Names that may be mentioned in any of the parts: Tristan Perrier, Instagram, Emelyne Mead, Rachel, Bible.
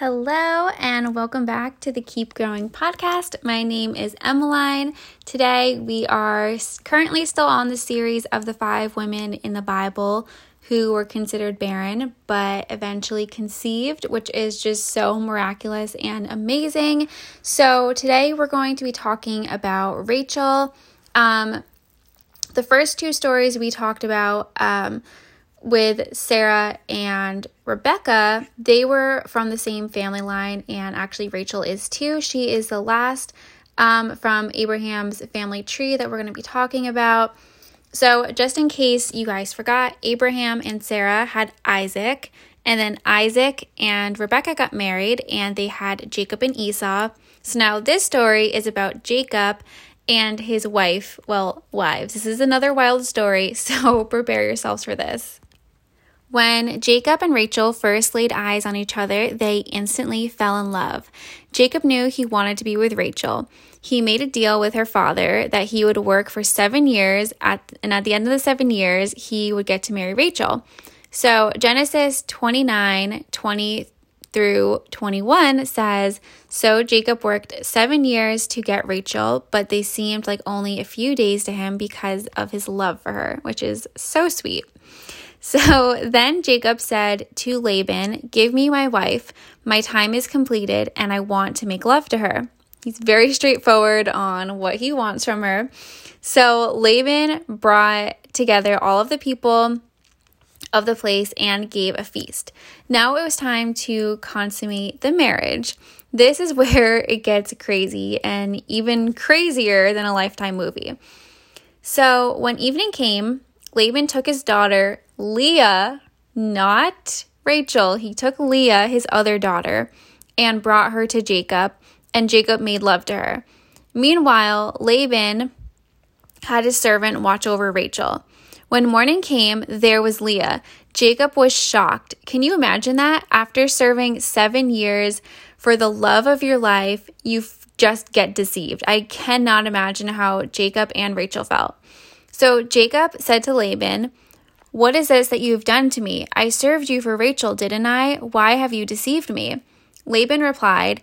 Hello and welcome back to the Keep Growing podcast. My name is Emelyne. Today we are currently still on the series of the 5 women in the Bible who were considered barren but eventually conceived, which is just so miraculous and amazing. So today we're going to be talking about Rachel. The first 2 stories we talked about with Sarah and Rebecca, they were from the same family line, and actually Rachel is too. She is the last from Abraham's family tree that we're going to be talking about. So just in case you guys forgot, Abraham and Sarah had Isaac, and then Isaac and Rebecca got married, and they had Jacob and Esau. So now this story is about Jacob and his wives. This is another wild story, so prepare yourselves for this. When Jacob and Rachel first laid eyes on each other, they instantly fell in love. Jacob knew he wanted to be with Rachel. He made a deal with her father that he would work for 7 years, and at the end of the 7 years, he would get to marry Rachel. So Genesis 29:20 through 21 says, "So Jacob worked 7 years to get Rachel, but they seemed like only a few days to him because of his love for her," which is so sweet. "So then Jacob said to Laban, 'Give me my wife. My time is completed and I want to make love to her.'" He's very straightforward on what he wants from her. "So Laban brought together all of the people of the place and gave a feast. Now it was time to consummate the marriage." This is where it gets crazy, and even crazier than a Lifetime movie. "So when evening came, Laban took his daughter Leah," not Rachel, he took Leah, his other daughter, "and brought her to Jacob, and Jacob made love to her. Meanwhile, Laban had his servant watch over Rachel. When morning came, there was Leah. Jacob was shocked." Can you imagine that? After serving 7 years for the love of your life, you just get deceived. I cannot imagine how Jacob and Rachel felt. "So Jacob said to Laban, 'What is this that you have done to me? I served you for Rachel, didn't I? Why have you deceived me?' Laban replied,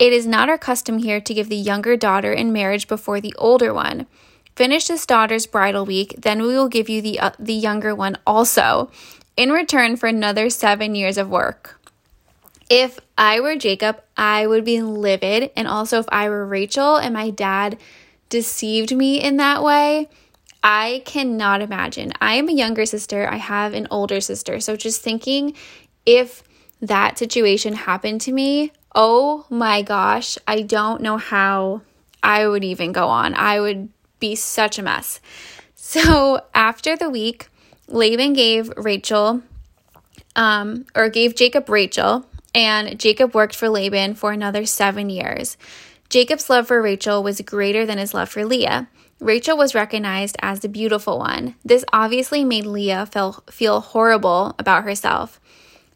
'It is not our custom here to give the younger daughter in marriage before the older one. Finish this daughter's bridal week, then we will give you the younger one also, in return for another 7 years of work.' If I were Jacob, I would be livid, and also if I were Rachel and my dad deceived me in that way, I cannot imagine. I am a younger sister. I have an older sister. So just thinking if that situation happened to me, oh my gosh, I don't know how I would even go on. I would be such a mess." So after the week, Laban gave Rachel, gave Jacob Rachel, and Jacob worked for Laban for another 7 years. Jacob's love for Rachel was greater than his love for Leah. Rachel was recognized as the beautiful one. This obviously made Leah feel horrible about herself.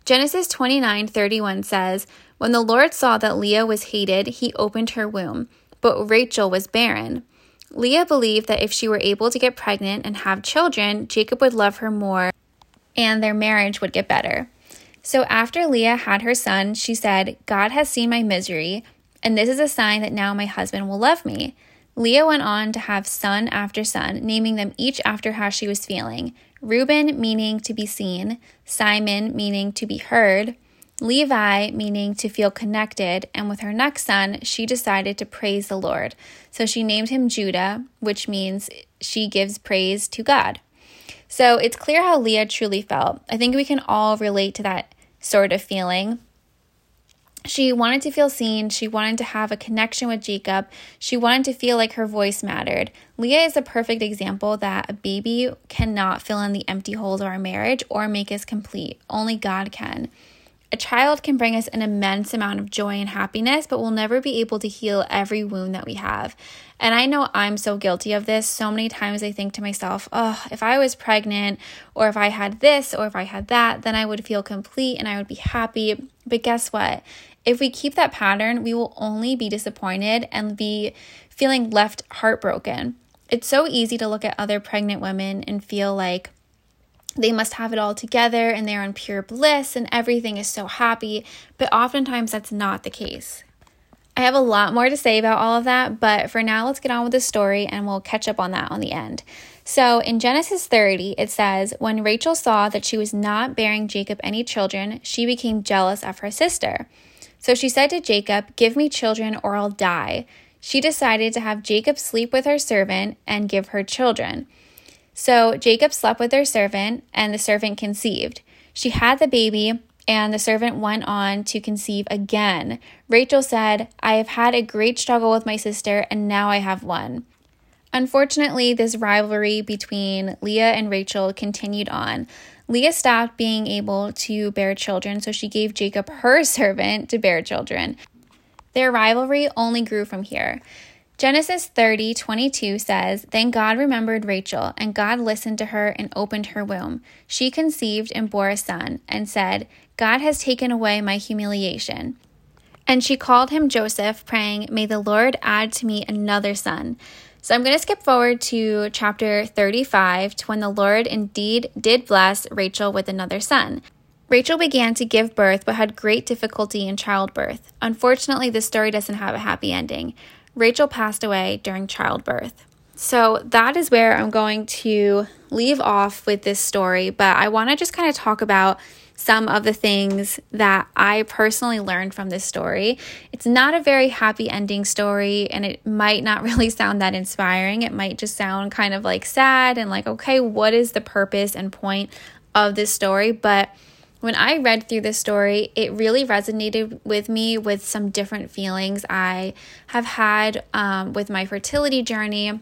Genesis 29:31 says, "When the Lord saw that Leah was hated, he opened her womb, but Rachel was barren. Leah believed that if she were able to get pregnant and have children, Jacob would love her more and their marriage would get better. So after Leah had her son, she said, 'God has seen my misery, and this is a sign that now my husband will love me.' Leah went on to have son after son, naming them each after how she was feeling. Reuben, meaning to be seen, Simon, meaning to be heard, Levi, meaning to feel connected, and with her next son, she decided to praise the Lord. So she named him Judah, which means she gives praise to God." So it's clear how Leah truly felt. I think we can all relate to that sort of feeling. She wanted to feel seen. She wanted to have a connection with Jacob. She wanted to feel like her voice mattered. Leah is a perfect example that a baby cannot fill in the empty holes of our marriage or make us complete. Only God can. A child can bring us an immense amount of joy and happiness, but we'll never be able to heal every wound that we have. And I know I'm so guilty of this. So many times I think to myself, oh, if I was pregnant, or if I had this, or if I had that, then I would feel complete and I would be happy. But guess what? If we keep that pattern, we will only be disappointed and be feeling left heartbroken. It's so easy to look at other pregnant women and feel like they must have it all together and they're in pure bliss and everything is so happy, but oftentimes that's not the case. I have a lot more to say about all of that, but for now, let's get on with the story and we'll catch up on that on the end. So in Genesis 30, it says, "When Rachel saw that she was not bearing Jacob any children, she became jealous of her sister. So she said to Jacob, 'Give me children or I'll die.' She decided to have Jacob sleep with her servant and give her children. So Jacob slept with her servant, and the servant conceived. She had the baby, and the servant went on to conceive again. Rachel said, 'I have had a great struggle with my sister, and now I have one.'" Unfortunately, this rivalry between Leah and Rachel continued on. Leah stopped being able to bear children, so she gave Jacob her servant to bear children. Their rivalry only grew from here. Genesis 30:22 says, "Then God remembered Rachel, and God listened to her and opened her womb. She conceived and bore a son, and said, 'God has taken away my humiliation.' And she called him Joseph, praying, 'May the Lord add to me another son.'" So I'm going to skip forward to chapter 35, to when the Lord indeed did bless Rachel with another son. Rachel began to give birth, but had great difficulty in childbirth. Unfortunately, this story doesn't have a happy ending. Rachel passed away during childbirth. So that is where I'm going to leave off with this story, but I want to just kind of talk about some of the things that I personally learned from this story. It's not a very happy ending story, and it might not really sound that inspiring. It might just sound kind of like sad and like, okay, what is the purpose and point of this story? But when I read through this story, it really resonated with me with some different feelings I have had with my fertility journey.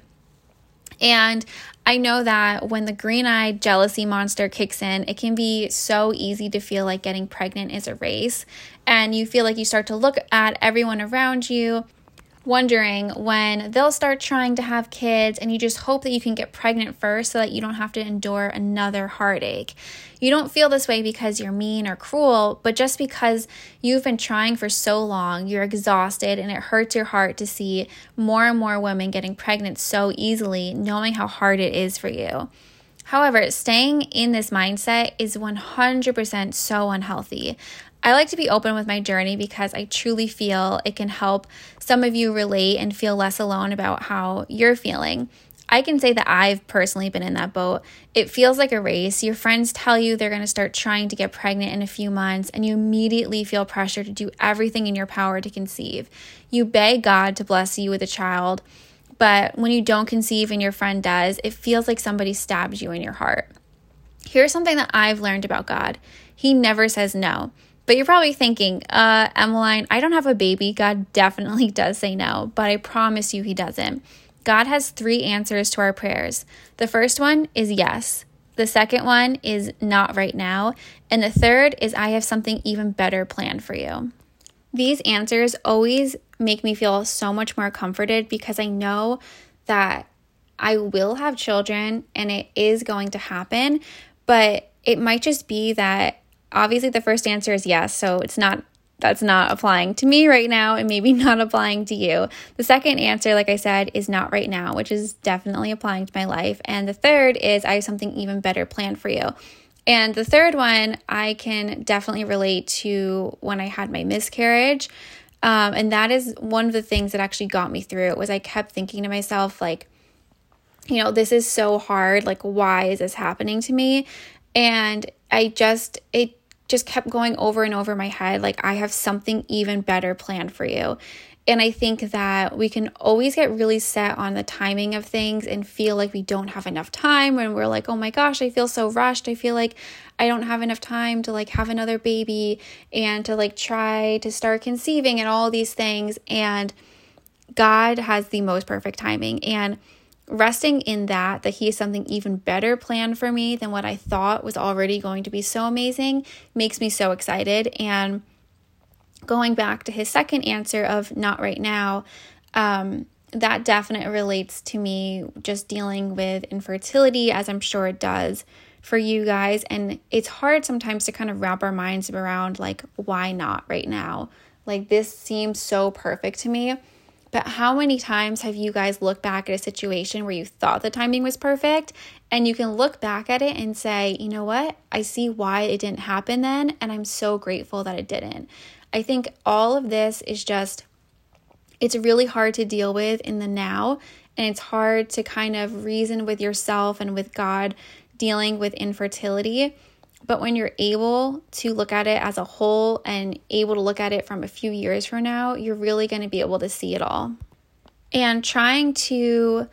And I know that when the green-eyed jealousy monster kicks in, it can be so easy to feel like getting pregnant is a race. And you feel like you start to look at everyone around you, wondering when they'll start trying to have kids, and you just hope that you can get pregnant first so that you don't have to endure another heartache. You don't feel this way because you're mean or cruel, but just because you've been trying for so long, you're exhausted, and it hurts your heart to see more and more women getting pregnant so easily, knowing how hard it is for you. However, staying in this mindset is 100% so unhealthy. I like to be open with my journey because I truly feel it can help some of you relate and feel less alone about how you're feeling. I can say that I've personally been in that boat. It feels like a race. Your friends tell you they're going to start trying to get pregnant in a few months, and you immediately feel pressure to do everything in your power to conceive. You beg God to bless you with a child, but when you don't conceive and your friend does, it feels like somebody stabbed you in your heart. Here's something that I've learned about God. He never says no. But you're probably thinking, Emelyne, I don't have a baby. God definitely does say no, but I promise you he doesn't. God has three answers to our prayers. The first one is yes. The second one is not right now. And the third is I have something even better planned for you. These answers always make me feel so much more comforted because I know that I will have children and it is going to happen, but it might just be that obviously, the first answer is yes, so that's not applying to me right now and maybe not applying to you. The second answer, like I said, is not right now, which is definitely applying to my life. And the third is I have something even better planned for you. And the third one, I can definitely relate to when I had my miscarriage. And that is one of the things that actually got me through it was I kept thinking to myself, like, you know, this is so hard. Like, why is this happening to me? And it just kept going over and over in my head, like, I have something even better planned for you. And I think that we can always get really set on the timing of things and feel like we don't have enough time when we're like, oh my gosh, I feel so rushed. I feel like I don't have enough time to like have another baby and to like try to start conceiving and all these things. And God has the most perfect timing. And resting in that he has something even better planned for me than what I thought was already going to be so amazing makes me so excited. And going back to his second answer of not right now, that definitely relates to me just dealing with infertility, as I'm sure it does for you guys. And it's hard sometimes to kind of wrap our minds around like, why not right now? Like, this seems so perfect to me. But how many times have you guys looked back at a situation where you thought the timing was perfect and you can look back at it and say, you know what, I see why it didn't happen then, and I'm so grateful that it didn't. I think all of this is just, it's really hard to deal with in the now, and it's hard to kind of reason with yourself and with God dealing with infertility. But when you're able to look at it as a whole and able to look at it from a few years from now, you're really going to be able to see it all. And trying to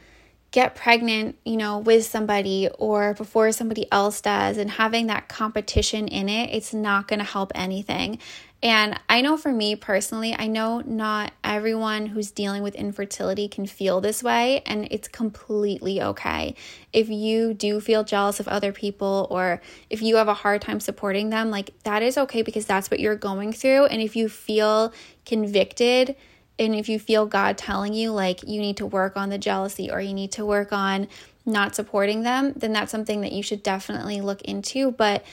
get pregnant, you know, with somebody or before somebody else does and having that competition in it, it's not going to help anything. And I know for me personally, I know not everyone who's dealing with infertility can feel this way, and it's completely okay. If you do feel jealous of other people or if you have a hard time supporting them, like that is okay because that's what you're going through. And if you feel convicted and if you feel God telling you like you need to work on the jealousy or you need to work on not supporting them, then that's something that you should definitely look into. But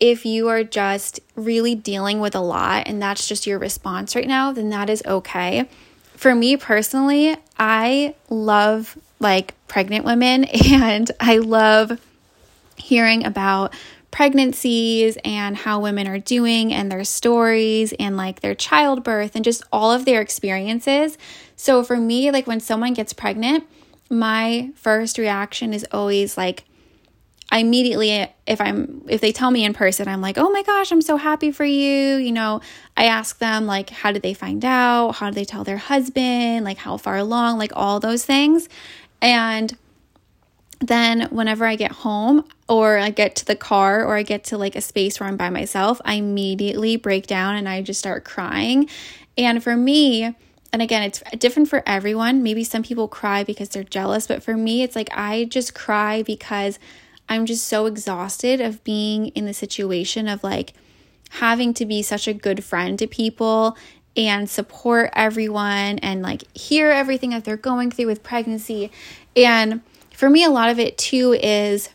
if you are just really dealing with a lot and that's just your response right now, then that is okay. For me personally, I love like pregnant women, and I love hearing about pregnancies and how women are doing and their stories and like their childbirth and just all of their experiences. So for me, like when someone gets pregnant, my first reaction is always like, I immediately, if they tell me in person, I'm like, oh my gosh, I'm so happy for you. You know, I ask them like, how did they find out? How did they tell their husband? Like how far along? Like all those things. And then whenever I get home or I get to the car or I get to like a space where I'm by myself, I immediately break down and I just start crying. And for me, and again, it's different for everyone. Maybe some people cry because they're jealous, but for me, it's like, I just cry because I'm just so exhausted of being in the situation of like having to be such a good friend to people and support everyone and like hear everything that they're going through with pregnancy. And for me, a lot of it too is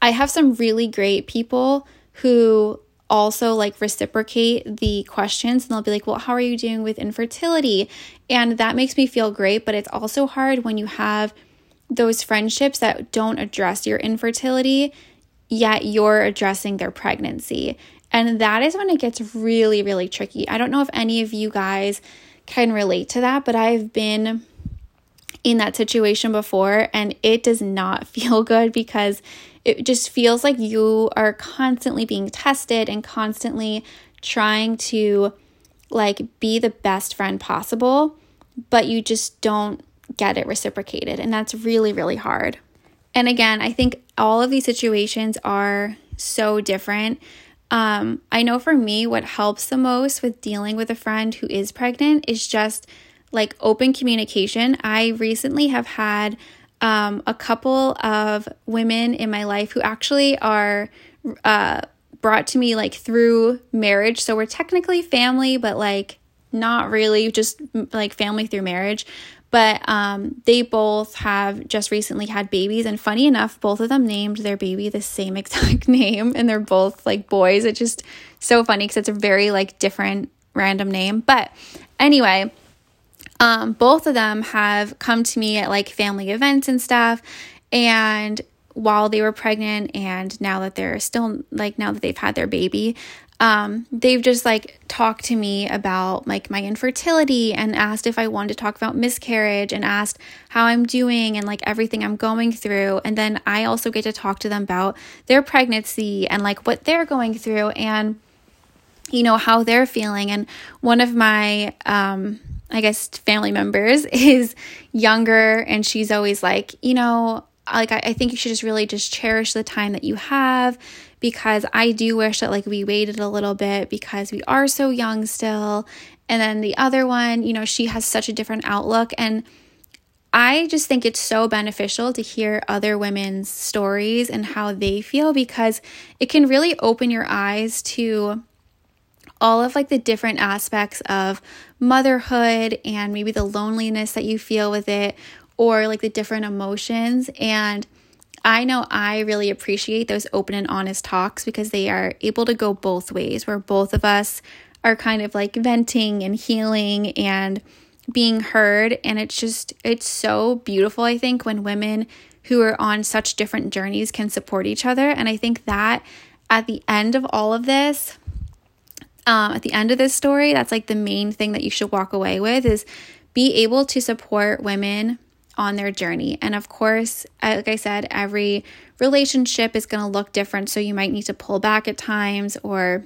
I have some really great people who also like reciprocate the questions, and they'll be like, well, how are you doing with infertility? And that makes me feel great, but it's also hard when you have those friendships that don't address your infertility, yet you're addressing their pregnancy. And that is when it gets really, really tricky. I don't know if any of you guys can relate to that, but I've been in that situation before, and it does not feel good because it just feels like you are constantly being tested and constantly trying to like be the best friend possible, but you just don't get it reciprocated. And that's really, really hard. And again, I think all of these situations are so different. I know for me, what helps the most with dealing with a friend who is pregnant is just like open communication. I recently have had a couple of women in my life who actually are brought to me like through marriage. So we're technically family, but like not really, just like family through marriage. But they both have just recently had babies. And funny enough, both of them named their baby the same exact name. And they're both like boys. It's just so funny because it's a very like different random name. But anyway, both of them have come to me at like family events and stuff. And while they were pregnant and now that they're still like now that they've had their baby, they've just like talked to me about like my infertility and asked if I wanted to talk about miscarriage and asked how I'm doing and like everything I'm going through. And then I also get to talk to them about their pregnancy and like what they're going through and, you know, how they're feeling. And one of my, I guess family members is younger, and she's always like, you know, like, I think you should just really just cherish the time that you have, because I do wish that like we waited a little bit because we are so young still. And then the other one, you know, she has such a different outlook. And I just think it's so beneficial to hear other women's stories and how they feel, because it can really open your eyes to all of like the different aspects of motherhood and maybe the loneliness that you feel with it, or like the different emotions. And I know I really appreciate those open and honest talks because they are able to go both ways, where both of us are kind of like venting and healing and being heard. And it's so beautiful, I think, when women who are on such different journeys can support each other. And I think that at the end of all of this, at the end of this story, that's like the main thing that you should walk away with, is be able to support women on their journey. And of course, like I said, every relationship is going to look different. So you might need to pull back at times, or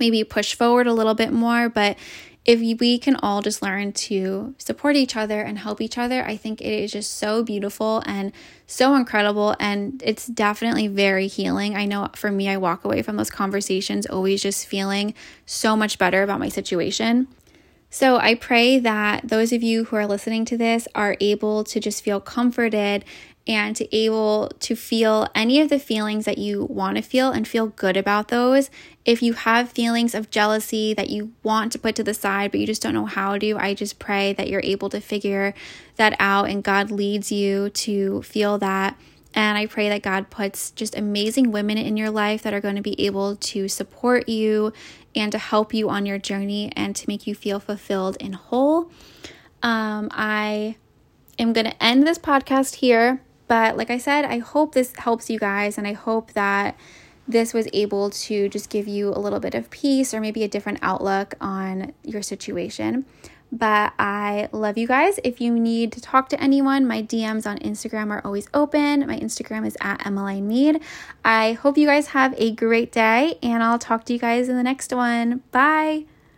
maybe push forward a little bit more. But if we can all just learn to support each other and help each other, I think it is just so beautiful and so incredible. And it's definitely very healing. I know for me, I walk away from those conversations always just feeling so much better about my situation. So I pray that those of you who are listening to this are able to just feel comforted and to able to feel any of the feelings that you want to feel and feel good about those. If you have feelings of jealousy that you want to put to the side, but you just don't know how to, I just pray that you're able to figure that out and God leads you to feel that. And I pray that God puts just amazing women in your life that are going to be able to support you and to help you on your journey and to make you feel fulfilled and whole. I am going to end this podcast here. But like I said, I hope this helps you guys, and I hope that this was able to just give you a little bit of peace or maybe a different outlook on your situation. But I love you guys. If you need to talk to anyone, my DMs on Instagram are always open. My Instagram is @EmelyneMead. I hope you guys have a great day, and I'll talk to you guys in the next one. Bye.